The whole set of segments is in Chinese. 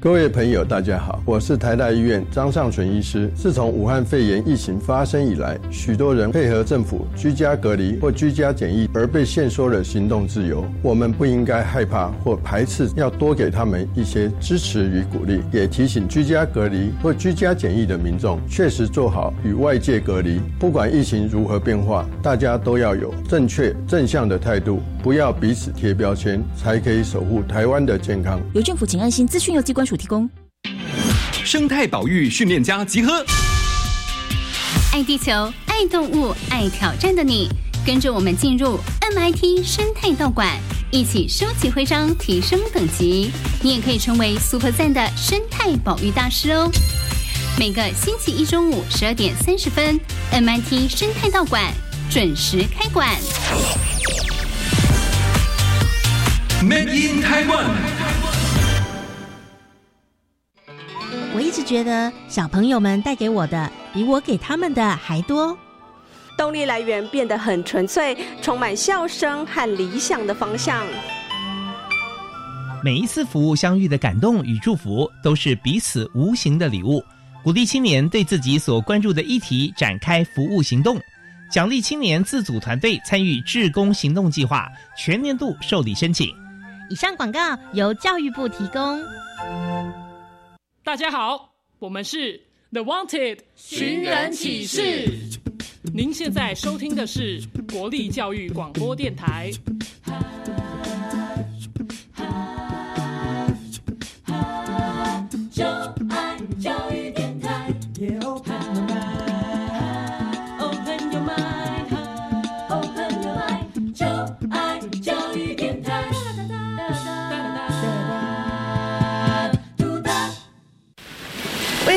各位朋友，大家好，我是台大医院张尚存医师。自从武汉肺炎疫情发生以来，许多人配合政府居家隔离或居家检疫，而被限缩了行动自由。我们不应该害怕或排斥，要多给他们一些支持与鼓励。也提醒居家隔离或居家检疫的民众，确实做好与外界隔离。不管疫情如何变化，大家都要有正确正向的态度，不要彼此贴标签，才可以守护台湾的健康。由政府请安心资讯由机关署提供。生态保育训练家集合，爱地球、爱动物、爱挑战的你，跟着我们进入 MIT 生态道馆，一起收集徽章，提升等级。你也可以成为 Super Zan 的生态保育大师哦！每个星期一中午12:30 ，MIT 生态道馆准时开馆。Made in Taiwan。我一直觉得小朋友们带给我的比我给他们的还多，动力来源变得很纯粹，充满笑声和理想的方向。每一次服务相遇的感动与祝福，都是彼此无形的礼物，鼓励青年对自己所关注的议题展开服务行动，奖励青年自组团队参与志工行动计划，全年度受理申请。以上广告由教育部提供。大家好，我们是 The Wanted 寻人启事。您现在收听的是国立教育广播电台。就爱教育电台。Yeah, open your mind, open your mind, open your mind. 就爱教育电台。为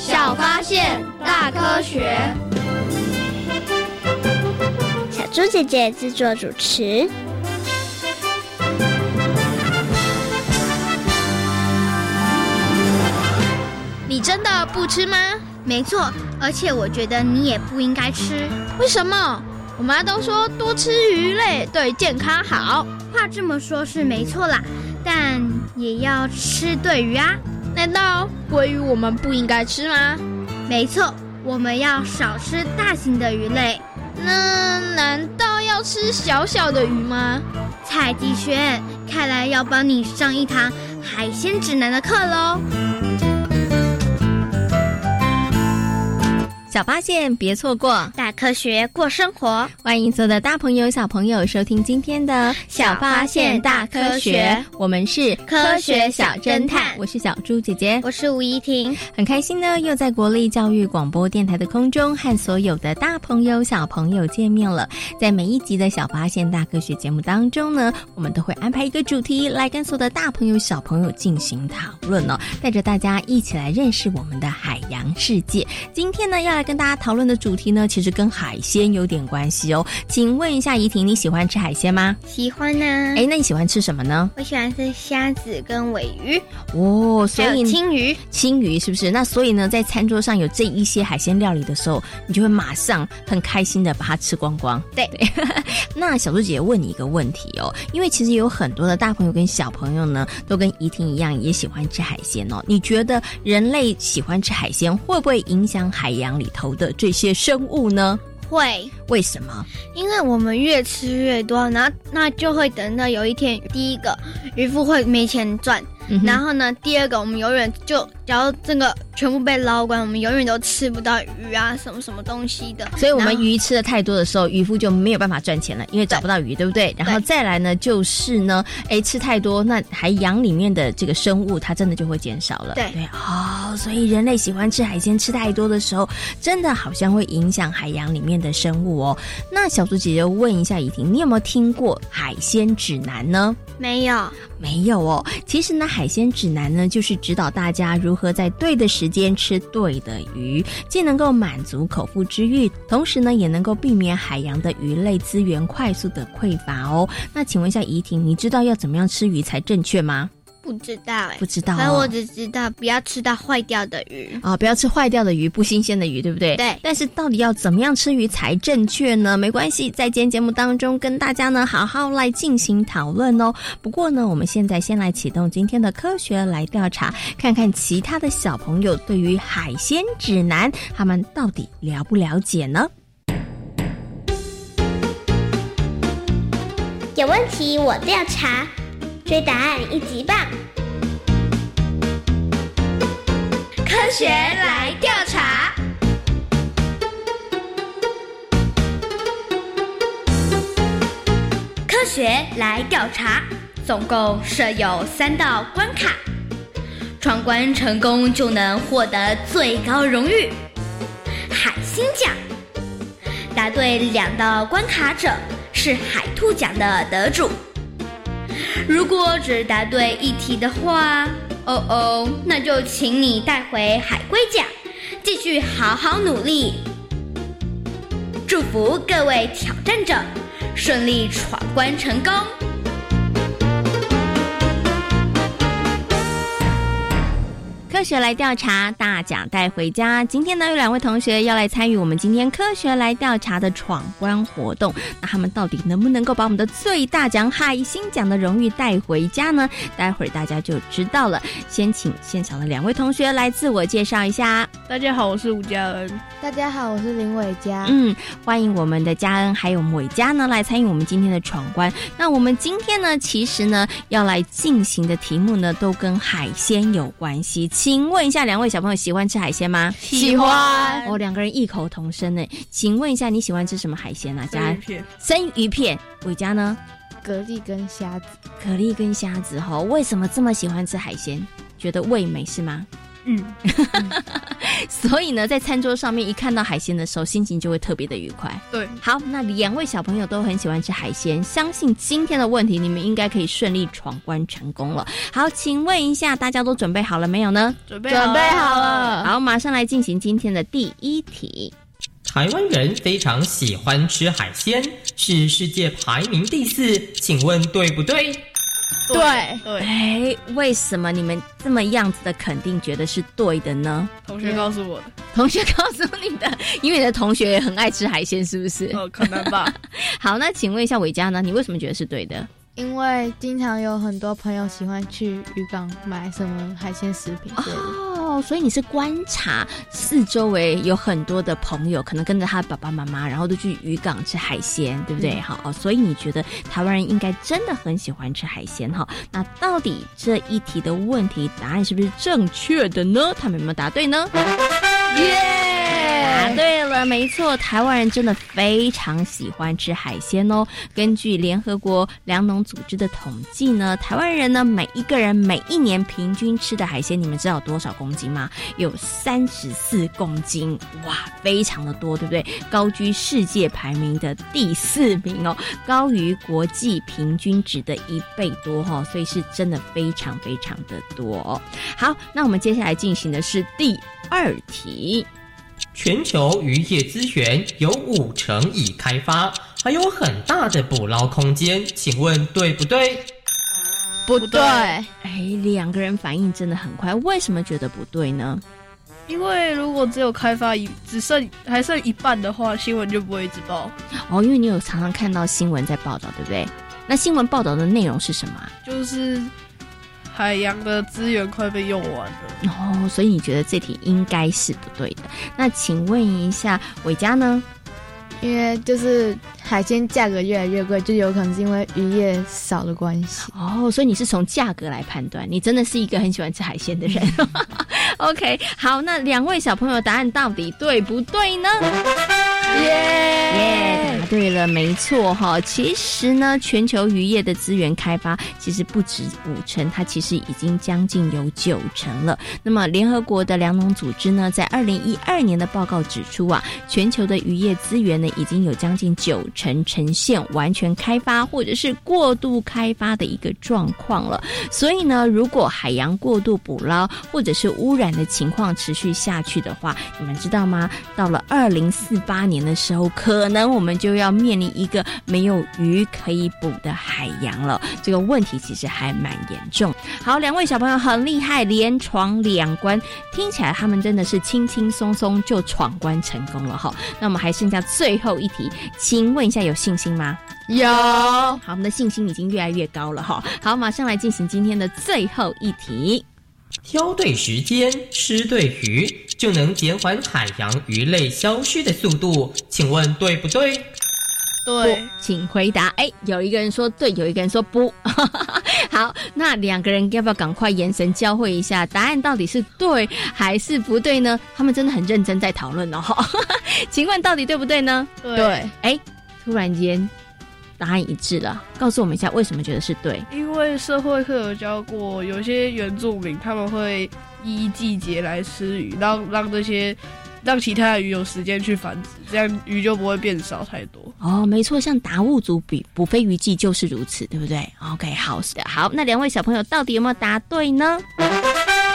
小发现，大科学。小猪姐姐制作主持。你真的不吃吗？没错，而且我觉得你也不应该吃。为什么？我妈都说多吃鱼类对健康好。话这么说是没错啦，但也要吃对鱼啊。难道鲑鱼我们不应该吃吗？没错，我们要少吃大型的鱼类。那难道要吃小小的鱼吗？菜鸡学院看来要帮你上一堂海鲜指南的课咯。小发现别错过，大科学过生活。欢迎所有的大朋友小朋友收听今天的小发现大科学，我们是科学小侦探。我是小猪姐姐，我是吴怡婷。很开心呢，又在国立教育广播电台的空中和所有的大朋友小朋友见面了。在每一集的小发现大科学节目当中呢，我们都会安排一个主题来跟所有的大朋友小朋友进行讨论哦，带着大家一起来认识我们的海洋世界。今天呢要来跟大家讨论的主题呢，其实跟海鲜有点关系哦。请问一下怡婷，你喜欢吃海鲜吗？喜欢啊。那你喜欢吃什么呢？我喜欢吃虾子跟尾鱼哦，所以还有青鱼。青鱼是不是？那所以呢，在餐桌上有这一些海鲜料理的时候，你就会马上很开心的把它吃光光。对。那小猪姐问你一个问题哦，因为其实有很多的大朋友跟小朋友呢，都跟怡婷一样也喜欢吃海鲜哦。你觉得人类喜欢吃海鲜，会不会影响海洋里头的这些生物呢？会。为什么？因为我们越吃越多，然后那就会等到有一天，第一个渔夫会没钱赚，然后呢，第二个我们永远就只要这个全部被捞光，我们永远都吃不到鱼啊，什么什么东西的。所以我们鱼吃的太多的时候，渔夫就没有办法赚钱了，因为找不到鱼，对不对？然后再来呢，就是呢，吃太多，那海洋里面的这个生物它真的就会减少了。对。哦，所以人类喜欢吃海鲜吃太多的时候，真的好像会影响海洋里面的生物哦。那小猪姐姐问一下怡婷，你有没有听过海鲜指南呢？没有，没有哦。其实呢，海鲜指南呢，就是指导大家如何在对的时间吃对的鱼，既能够满足口腹之欲，同时呢，也能够避免海洋的鱼类资源快速的匮乏哦。那请问一下怡婷，你知道要怎么样吃鱼才正确吗？不知道不知道、哦。但我只知道不要吃到坏掉的鱼啊、哦，不要吃坏掉的鱼，不新鲜的鱼，对不对？对。但是到底要怎么样吃鱼才正确呢？没关系，在今天节目当中跟大家呢好好来进行讨论哦。不过呢，我们现在先来启动今天的科学来调查，看看其他的小朋友对于海鲜指南他们到底了不了解呢？有问题我调查。追答案一级棒，科学来调查。科学来调查总共设有3道关卡，闯关成功就能获得最高荣誉海星奖，答对2道关卡者是海兔奖的得主。如果只答对1题的话，那就请你带回海龟奖，继续好好努力。祝福各位挑战者顺利闯关成功。科学来调查，大奖带回家。今天呢，有2位同学要来参与我们今天科学来调查的闯关活动，那他们到底能不能够把我们的最大奖海星奖的荣誉带回家呢？待会儿大家就知道了。先请现场的2位同学来自我介绍一下。大家好，我是吴佳恩。大家好，我是林伟佳。欢迎我们的佳恩还有伟佳呢来参与我们今天的闯关。那我们今天呢，其实呢要来进行的题目呢都跟海鲜有关系。请问一下，2位小朋友喜欢吃海鲜吗？喜欢哦，2个人异口同声呢。请问一下，你喜欢吃什么海鲜啊？家生鱼片，伟家呢？蛤蜊跟虾子。蛤蜊跟虾子哈、哦，为什么这么喜欢吃海鲜？觉得味美是吗？所以呢，在餐桌上面一看到海鲜的时候，心情就会特别的愉快。对，好，那2位小朋友都很喜欢吃海鲜，相信今天的问题你们应该可以顺利闯关成功了。好，请问一下，大家都准备好了没有呢？准备好了。好，马上来进行今天的第1题。台湾人非常喜欢吃海鲜，是世界排名第4，请问对不对？对。哎，为什么你们这么样子的肯定觉得是对的呢？同学告诉我的。同学告诉你的，因为你的同学也很爱吃海鲜，是不是？可能吧。好，那请问一下伟嘉呢，你为什么觉得是对的？因为经常有很多朋友喜欢去渔港买什么海鲜食品之类的。哦，所以你是观察四周围有很多的朋友可能跟着他爸爸妈妈，然后都去渔港吃海鲜，对不对？好、哦，所以你觉得台湾人应该真的很喜欢吃海鲜哈、哦？那到底这一题的问题答案是不是正确的呢？他们有没有答对呢？答对了，没错，台湾人真的非常喜欢吃海鲜哦。根据联合国粮农组织的统计呢，台湾人呢每一个人每一年平均吃的海鲜，你们知道有多少公斤吗？有34公斤，哇，非常的多，对不对？高居世界排名的第4名哦，高于国际平均值的1倍多哈、哦，所以是真的非常非常的多、哦。好，那我们接下来进行的是第2题。全球渔业资源有50%已开发，还有很大的捕捞空间，请问对不对？不对。2个人反应真的很快，为什么觉得不对呢？因为如果只有开发只剩一半的话，新闻就不会一直报。哦，因为你有常常看到新闻在报道，对不对？那新闻报道的内容是什么？就是海洋的资源快被用完了哦，所以你觉得这题应该是不对的。那请问一下伟嘉呢？因为就是海鲜价格越来越贵，就有可能是因为渔业少的关系哦，所以你是从价格来判断，你真的是一个很喜欢吃海鲜的人。OK， 好，那2位小朋友答案到底对不对呢？耶、yeah! yeah, 对了，没错哈。其实呢，全球渔业的资源开发其实不止5成，它其实已经将近有9成了。那么，联合国的粮农组织呢，在2012年的报告指出啊，全球的渔业资源呢，已经有将近9成呈现完全开发或者是过度开发的一个状况了。所以呢，如果海洋过度捕捞或者是污染的情况持续下去的话，你们知道吗？到了2048年的时候，可能我们就要面临一个没有鱼可以捕的海洋了。这个问题其实还蛮严重。好，两位小朋友很厉害，连闯2关，听起来他们真的是轻轻松松就闯关成功了哈。那我们还剩下最后一题，请问一下有信心吗？有。好，我们的信心已经越来越高了哈。好，马上来进行今天的最后一题。挑对时间，吃对鱼，就能减缓海洋鱼类消失的速度，请问对不对？对，请回答。哎，有一个人说对，有一个人说不。好，那两个人要不要赶快眼神交汇一下，答案到底是对还是不对呢？他们真的很认真在讨论哦。请问到底对不对呢？对。哎，突然间答案一致了，告诉我们一下为什么觉得是对。因为社会课有教过，有些原住民他们会依季节来吃鱼，让其他的鱼有时间去繁殖，这样鱼就不会变少太多。哦，没错，像达悟族捕飞鱼季就是如此，对不对？ OK， 好的。好，那两位小朋友到底有没有答对呢？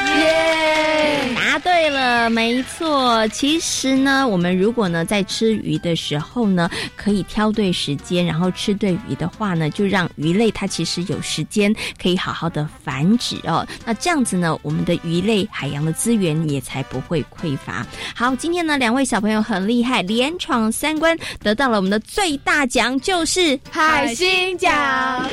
耶，答对了，没错。其实呢，我们如果呢在吃鱼的时候呢，可以挑对时间，然后吃对鱼的话呢，就让鱼类它其实有时间可以好好的繁殖哦。那这样子呢，我们的鱼类海洋的资源也才不会匮乏。好，今天呢两位小朋友很厉害，连闯3关，得到了我们的最大奖，就是海星奖。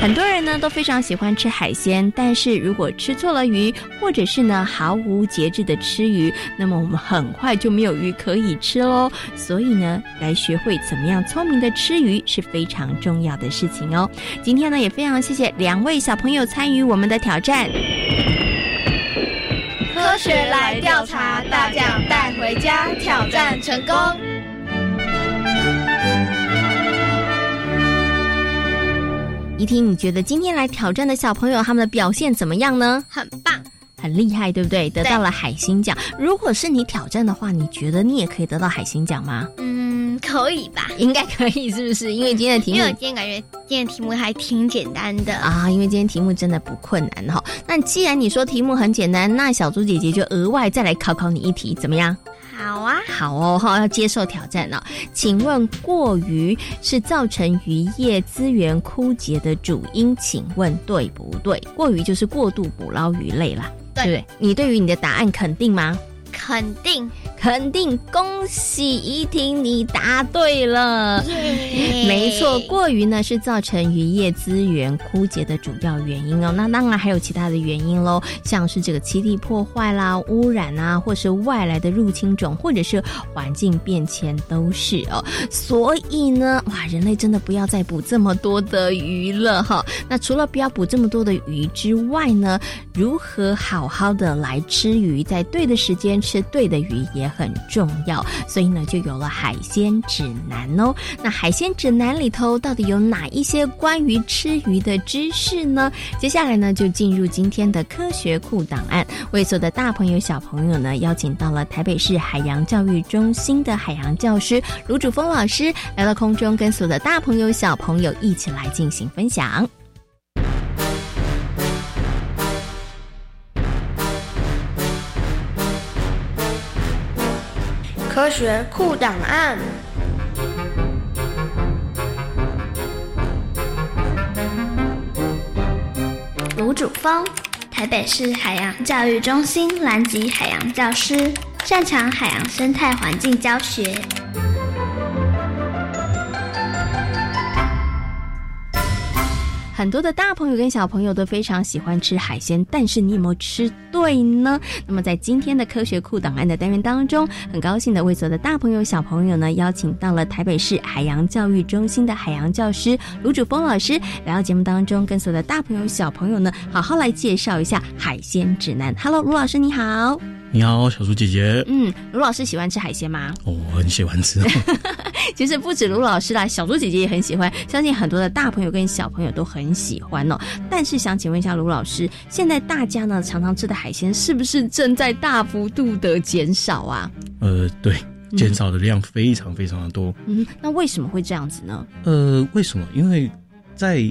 很多人呢都非常喜欢吃海鲜，但是如果吃错了鱼，或者是呢毫无节制的吃鱼，那么我们很快就没有鱼可以吃咯。所以呢，来学会怎么样聪明的吃鱼是非常重要的事情哦。今天呢也非常谢谢两位小朋友参与我们的挑战，科学来调查，大奖带回家，挑战成功。怡婷，你觉得今天来挑战的小朋友他们的表现怎么样呢？很棒，很厉害，对不对？得到了海星奖。如果是你挑战的话，你觉得你也可以得到海星奖吗？可以吧，应该可以，是不是？因为今天的题目，因为我今天感觉今天的题目还挺简单的啊。因为今天题目真的不困难哈。那既然你说题目很简单，那小猪姐姐就额外再来考考你一题，怎么样？好啊，好哦，要接受挑战了。请问过鱼是造成渔业资源枯竭的主因，请问对不对？过鱼就是过度捕捞鱼类啦，对不对？你对于你的答案肯定吗？肯定，肯定！恭喜怡婷，你答对了。Yeah. 没错，过鱼呢是造成渔业资源枯竭的主要原因哦。那当然还有其他的原因咯，像是这个栖地破坏啦、污染啊，或是外来的入侵种，或者是环境变迁都是哦。所以呢，哇，人类真的不要再捕这么多的鱼了哈。那除了不要捕这么多的鱼之外呢，如何好好的来吃鱼，在对的时间吃对的鱼也很重要，所以呢就有了海鲜指南哦。那海鲜指南里头到底有哪一些关于吃鱼的知识呢？接下来呢就进入今天的科学库档案，为所有的大朋友小朋友呢邀请到了台北市海洋教育中心的海洋教师卢主峰老师来到空中，跟所有的大朋友小朋友一起来进行分享。科学库档案。卢主峰，台北市海洋教育中心蓝级海洋教师，擅长海洋生态环境教学。很多的大朋友跟小朋友都非常喜欢吃海鲜，但是你有没有吃对呢？那么在今天的科学库档案的单元当中，很高兴的为所有的大朋友小朋友呢邀请到了台北市海洋教育中心的海洋教师卢主峰老师来到节目当中，跟所有的大朋友小朋友呢好好来介绍一下海鲜指南。Hello， 卢老师你好。你好，小苏姐姐。卢老师喜欢吃海鲜吗？哦，我很喜欢吃。其实不止卢老师啦，小苏姐姐也很喜欢，相信很多的大朋友跟小朋友都很喜欢哦。但是想请问一下卢老师，现在大家呢常常吃的海鲜是不是正在大幅度的减少啊？对，减少的量非常非常的多。那为什么会这样子呢？为什么？因为在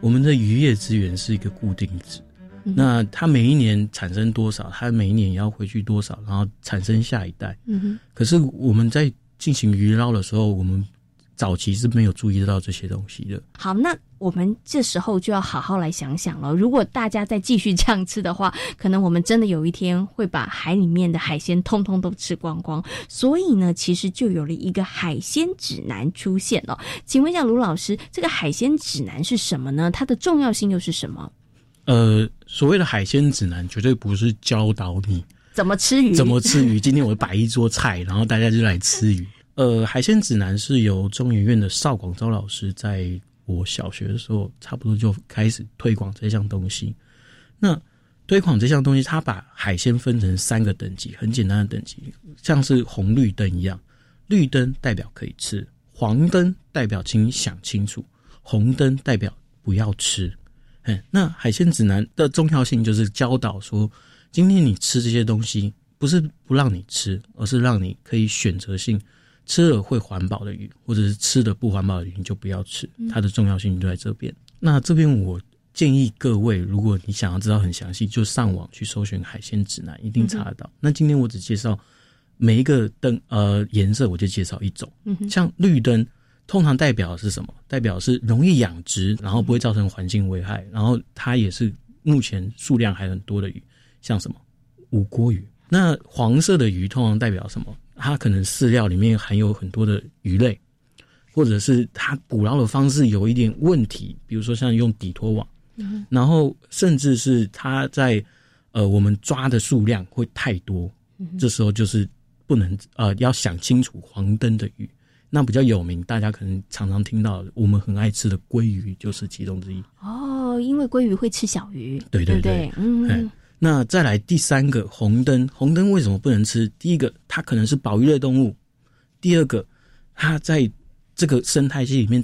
我们的渔业资源是一个固定值。那它每一年产生多少，它每一年也要回去多少，然后产生下一代。可是我们在进行渔捞的时候，我们早期是没有注意到这些东西的。好，那我们这时候就要好好来想想了，如果大家再继续这样吃的话，可能我们真的有一天会把海里面的海鲜通通都吃光光。所以呢，其实就有了一个海鲜指南出现了。请问一下卢老师，这个海鲜指南是什么呢？它的重要性又是什么？所谓的海鲜指南绝对不是教导你怎么吃鱼今天我摆一桌菜然后大家就来吃鱼。海鲜指南是由中研院的邵广昭老师在我小学的时候差不多就开始推广这项东西。那推广这项东西，他把海鲜分成三个等级，很简单的等级，像是红绿灯一样，绿灯代表可以吃，黄灯代表请想清楚，红灯代表不要吃。那海鲜指南的重要性就是教导说，今天你吃这些东西不是不让你吃，而是让你可以选择性吃了会环保的鱼，或者是吃了不环保的鱼你就不要吃，它的重要性就在这边。那这边我建议各位，如果你想要知道很详细，就上网去搜寻海鲜指南，一定查得到。那今天我只介绍每一个灯颜色，我就介绍一种。像绿灯通常代表的是什么？代表是容易养殖，然后不会造成环境危害，然后它也是目前数量还很多的鱼，像什么五锅鱼。那黄色的鱼通常代表什么？它可能饲料里面含有很多的鱼类，或者是它捕捞的方式有一点问题，比如说像用底拖网，然后甚至是它在我们抓的数量会太多，这时候就是不能要想清楚黄灯的鱼。那比较有名，大家可能常常听到我们很爱吃的鲑鱼就是其中之一。哦，因为鲑鱼会吃小鱼。对对 对，那再来第三个红灯，红灯为什么不能吃？第一个，它可能是保育类动物；第二个，它在这个生态系里面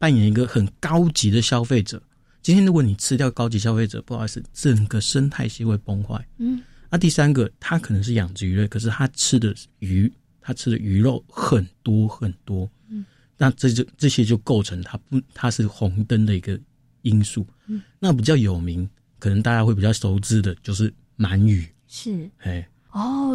扮演一个很高级的消费者。今天如果你吃掉高级消费者，不好意思，整个生态系会崩坏。第三个，它可能是养殖鱼类，可是它吃的鱼，他吃的鱼肉很多很多，那这些就构成它是红灯的一个因素。那比较有名，可能大家会比较熟知的就是鳗鱼。是，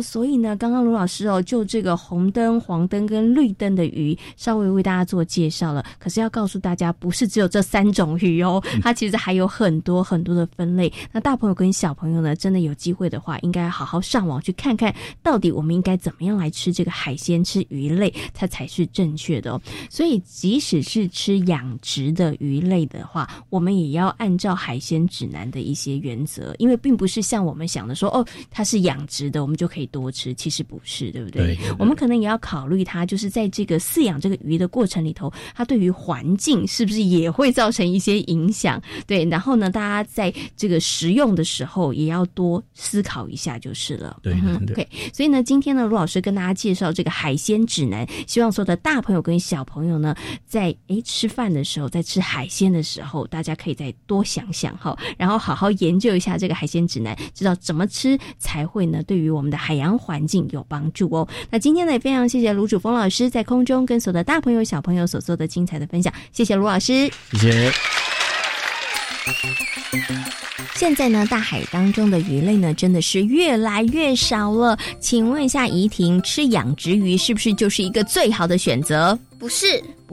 所以呢，刚刚卢老师就这个红灯、黄灯跟绿灯的鱼稍微为大家做介绍了。可是要告诉大家，不是只有这三种鱼它其实还有很多很多的分类。那大朋友跟小朋友呢，真的有机会的话，应该好好上网去看看，到底我们应该怎么样来吃这个海鲜、吃鱼类，它才是正确的。所以即使是吃养殖的鱼类的话，我们也要按照海鲜指南的一些原则，因为并不是像我们想的说，它是养殖的，我们就可以多吃，其实不是，对不 对？我们可能也要考虑它，就是在这个饲养这个鱼的过程里头，它对于环境是不是也会造成一些影响。对，然后呢，大家在这个食用的时候也要多思考一下就是了。对，所以呢，今天呢，卢老师跟大家介绍这个海鲜指南，希望所有的大朋友跟小朋友呢，在吃饭的时候，在吃海鲜的时候，大家可以再多想想，然后好好研究一下这个海鲜指南，知道怎么吃才会呢，对于我们的海洋环境有帮助哦。那今天呢，也非常谢谢卢主峰老师在空中跟所有的大朋友小朋友所做的精彩的分享，谢谢卢老师，谢谢。现在呢，大海当中的鱼类呢，真的是越来越少了。请问一下怡婷，吃养殖鱼是不是就是一个最好的选择？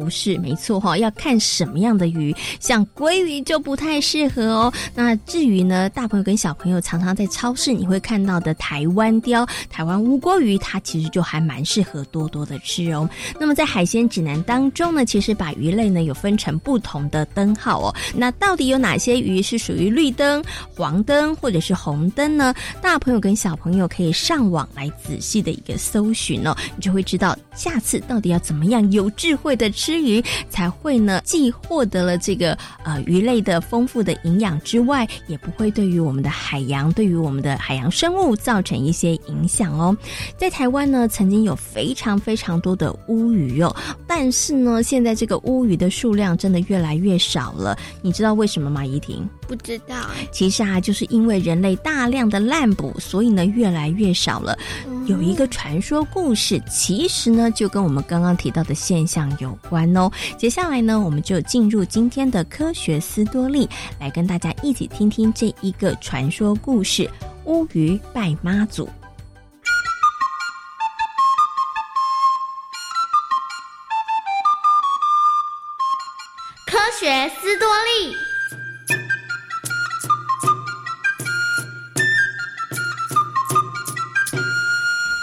不是，没错要看什么样的鱼，像鲑鱼就不太适合哦。那至于呢，大朋友跟小朋友常常在超市你会看到的台湾鲷、台湾乌锅鱼，它其实就还蛮适合多多的吃哦。那么在海鲜指南当中呢，其实把鱼类呢有分成不同的灯号哦。那到底有哪些鱼是属于绿灯、黄灯或者是红灯呢？大朋友跟小朋友可以上网来仔细的一个搜寻哦，你就会知道下次到底要怎么样有智慧的吃吃鱼，才会呢既获得了这个鱼类的丰富的营养之外，也不会对于我们的海洋，对于我们的海洋生物造成一些影响哦。在台湾呢，曾经有非常多的乌鱼哦，但是呢，现在这个乌鱼的数量真的越来越少了。你知道为什么吗？怡婷？不知道。其实啊，就是因为人类大量的滥捕，所以呢越来越少了。有一个传说故事，其实呢就跟我们刚刚提到的现象有关哦。接下来呢，我们就进入今天的科学斯多利，来跟大家一起听听这一个传说故事《乌鱼拜妈祖》。科学斯多利。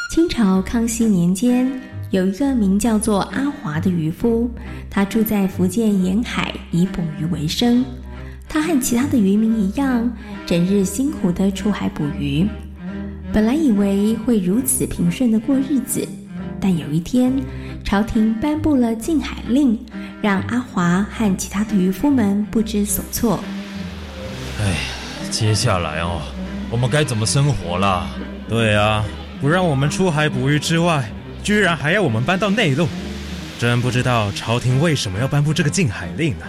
清朝康熙年间，有一个名叫做阿华的渔夫，他住在福建沿海，以捕鱼为生。他和其他的渔民一样，整日辛苦地出海捕鱼。本来以为会如此平顺地过日子，但有一天，朝廷颁布了禁海令，让阿华和其他的渔夫们不知所措。接下来哦，我们该怎么生活啦？对啊，不让我们出海捕鱼之外，居然还要我们搬到内陆，真不知道朝廷为什么要颁布这个禁海令啊。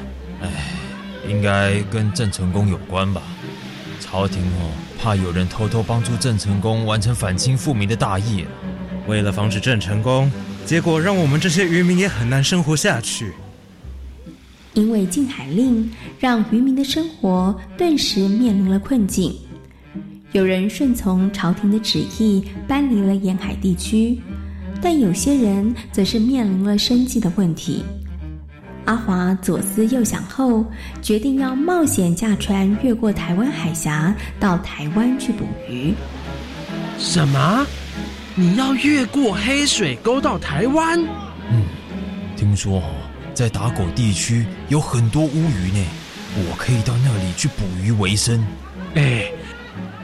应该跟郑成功有关吧。朝廷怕有人偷偷帮助郑成功完成反清复明的大业，为了防止郑成功，结果让我们这些渔民也很难生活下去。因为禁海令，让渔民的生活顿时面临了困境。有人顺从朝廷的旨意搬离了沿海地区，但有些人则是面临了生计的问题。阿华左思右想后，决定要冒险驾船越过台湾海峡到台湾去捕鱼。什么？你要越过黑水沟到台湾？听说在打狗地区有很多乌鱼呢，我可以到那里去捕鱼为生。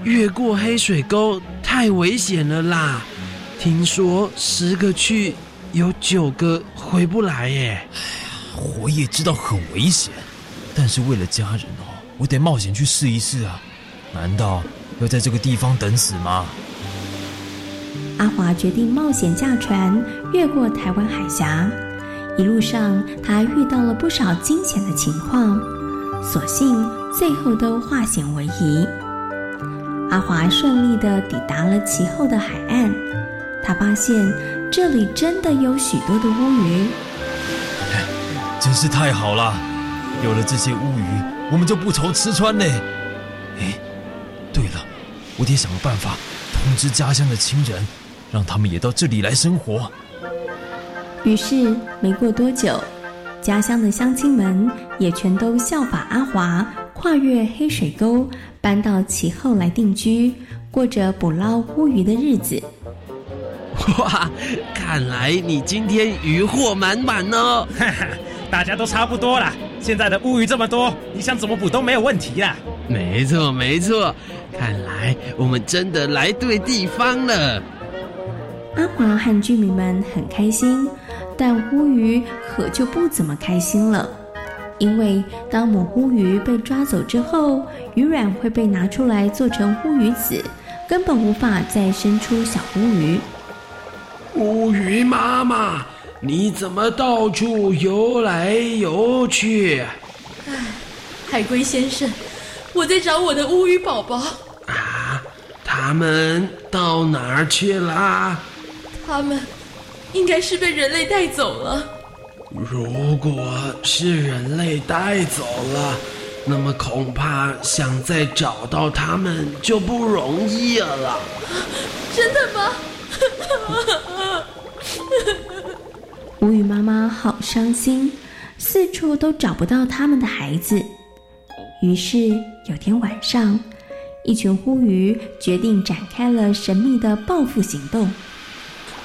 越过黑水沟太危险了啦！听说10个去，有9个回不来耶。我也知道很危险，但是为了家人我得冒险去试一试啊！难道要在这个地方等死吗？阿华决定冒险驾船越过台湾海峡，一路上他遇到了不少惊险的情况，所幸最后都化险为夷。阿华顺利地抵达了其后的海岸，他发现这里真的有许多的乌鱼。真是太好了，有了这些乌鱼，我们就不愁吃穿了。对了，我得想个办法通知家乡的亲人，让他们也到这里来生活。于是没过多久，家乡的乡亲们也全都效法阿华，跨越黑水沟搬到其后来定居，过着捕捞乌鱼的日子。哇，看来你今天渔获满满哦。大家都差不多啦，现在的乌鱼这么多，你想怎么捕都没有问题啦。没错，看来我们真的来对地方了。阿华和居民们很开心，但乌鱼可就不怎么开心了。因为当母乌鱼被抓走之后，鱼卵会被拿出来做成乌鱼子，根本无法再生出小乌鱼。乌鱼妈妈，你怎么到处游来游去？海龟先生，我在找我的乌鱼宝宝。他们到哪儿去啦？他们应该是被人类带走了。如果是人类带走了，那么恐怕想再找到他们就不容易了。真的吗？乌鱼妈妈好伤心，四处都找不到他们的孩子。于是有天晚上，一群乌鱼决定展开了神秘的报复行动。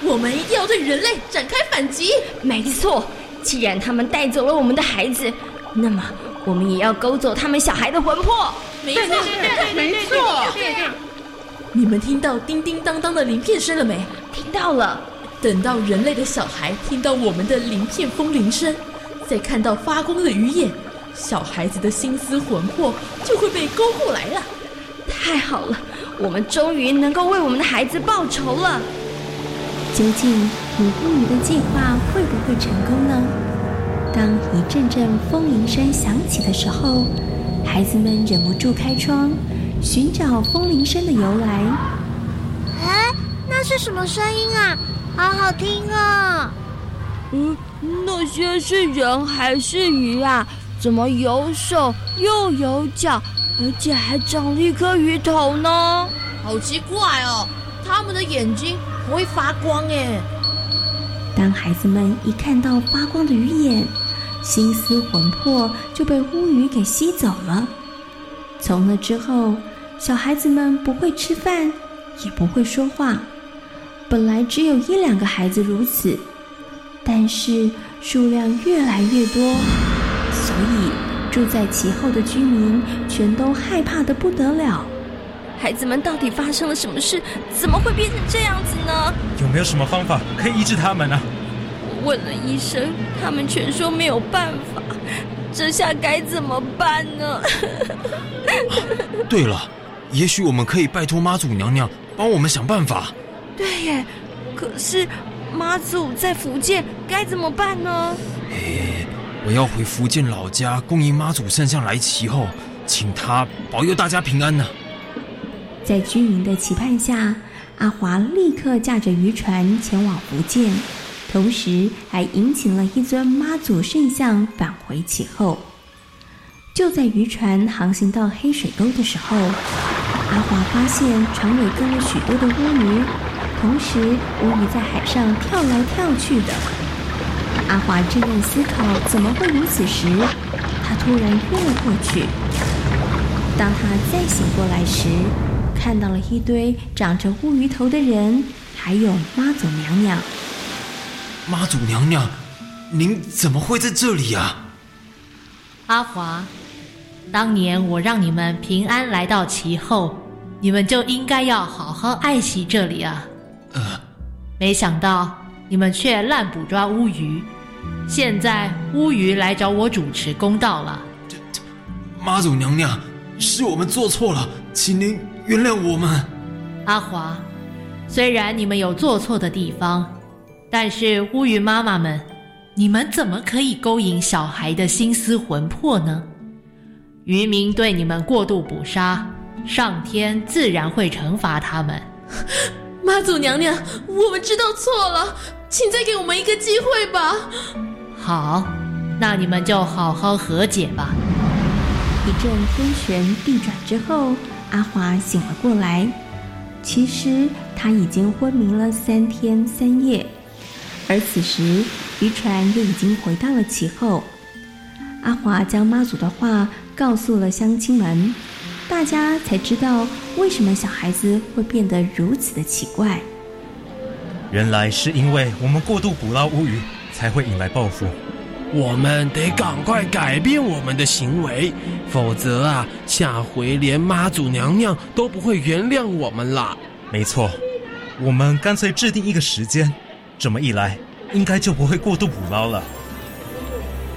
我们一定要对人类展开反击。没错，既然他们带走了我们的孩子，那么我们也要勾走他们小孩的魂魄。没错。你们听到叮叮当当的鳞片声了没？听到了。等到人类的小孩听到我们的鳞片风铃声，再看到发光的鱼眼，小孩子的心思魂魄就会被勾过来了。太好了，我们终于能够为我们的孩子报仇了。究竟女巫女的计划会不会成功呢？当一阵阵风铃声响起的时候，孩子们忍不住开窗寻找风铃声的由来。哎，那是什么声音啊？好好听哦。那些是人还是鱼啊？怎么有手又有脚，而且还长了一颗鱼头呢？好奇怪哦，他们的眼睛不会发光耶。当孩子们一看到发光的鱼眼，心思魂魄就被乌鱼给吸走了。从那之后，小孩子们不会吃饭，也不会说话。本来只有一两个孩子如此，但是数量越来越多，所以住在其后的居民全都害怕得不得了。孩子们到底发生了什么事？怎么会变成这样子呢？有没有什么方法可以医治他们啊？我问了医生，他们全说没有办法，这下该怎么办呢？对了，也许我们可以拜托妈祖娘娘帮我们想办法。对耶，可是妈祖在福建，该怎么办呢？我要回福建老家供应妈祖圣像来祈后，请她保佑大家平安呢。在居民的期盼下，阿华立刻驾着渔船前往福建，同时还迎请了一尊妈祖圣像返回启后。就在渔船航行到黑水沟的时候，阿华发现船尾跟了许多的乌鱼，同时乌鱼在海上跳来跳去的。阿华正在思考怎么会如此时，他突然晕了过去。当他再醒过来时，看到了一堆长着乌鱼头的人，还有妈祖娘娘。妈祖娘娘，您怎么会在这里啊？阿华，当年我让你们平安来到其后，你们就应该要好好爱惜这里啊。没想到你们却滥捕抓乌鱼，现在乌鱼来找我主持公道了。妈祖娘娘，是我们做错了，请您原谅我们。阿华，虽然你们有做错的地方，但是乌鱼妈妈们，你们怎么可以勾引小孩的心思魂魄呢？渔民对你们过度捕杀，上天自然会惩罚他们。妈祖娘娘，我们知道错了，请再给我们一个机会吧。好，那你们就好好和解吧。一阵天旋地转之后，阿华醒了过来，其实他已经昏迷了3天3夜，而此时渔船又已经回到了其后。阿华将妈祖的话告诉了乡亲们，大家才知道为什么小孩子会变得如此的奇怪。原来是因为我们过度捕捞乌鱼，才会引来报复。我们得赶快改变我们的行为，否则啊，下回连妈祖娘娘都不会原谅我们啦。没错，我们干脆制定一个时间，这么一来应该就不会过度捕捞了。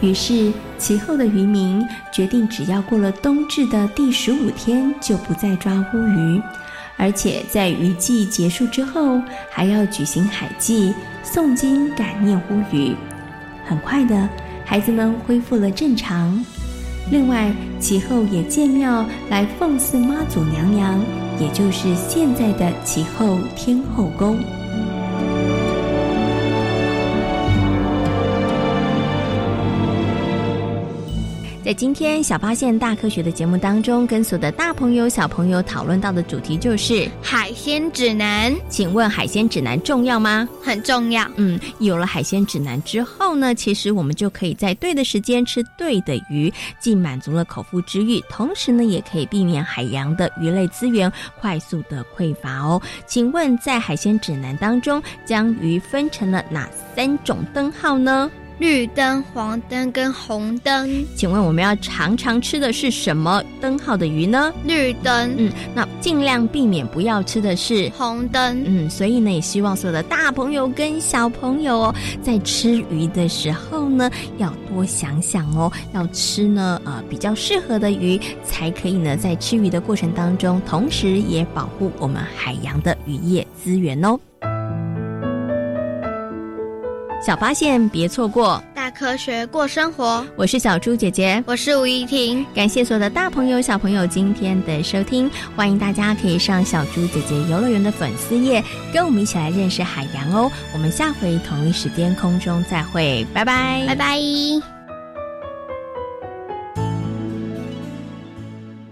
于是其后的渔民决定，只要过了冬至的第15天就不再抓乌鱼，而且在渔季结束之后还要举行海祭，诵经感念乌鱼。很快的，孩子们恢复了正常。另外，其后也建庙来奉祀妈祖娘娘，也就是现在的其后天后宫。在今天小发现大科学的节目当中，跟所有的大朋友小朋友讨论到的主题就是海鲜指南。请问海鲜指南重要吗？很重要。有了海鲜指南之后呢，其实我们就可以在对的时间吃对的鱼，既满足了口腹之欲，同时呢也可以避免海洋的鱼类资源快速的匮乏哦。请问在海鲜指南当中，将鱼分成了哪3种灯号呢？绿灯、黄灯跟红灯。请问我们要常常吃的是什么灯号的鱼呢？绿灯。那尽量避免不要吃的是红灯。所以呢，也希望所有的大朋友跟小朋友哦，在吃鱼的时候呢，要多想想哦，要吃呢比较适合的鱼，才可以呢在吃鱼的过程当中，同时也保护我们海洋的渔业资源哦。小发现别错过，大科学过生活。我是小猪姐姐，我是吴怡婷。感谢所有的大朋友小朋友今天的收听，欢迎大家可以上小猪姐姐游乐园的粉丝页，跟我们一起来认识海洋哦。我们下回同一时间空中再会，拜拜拜拜。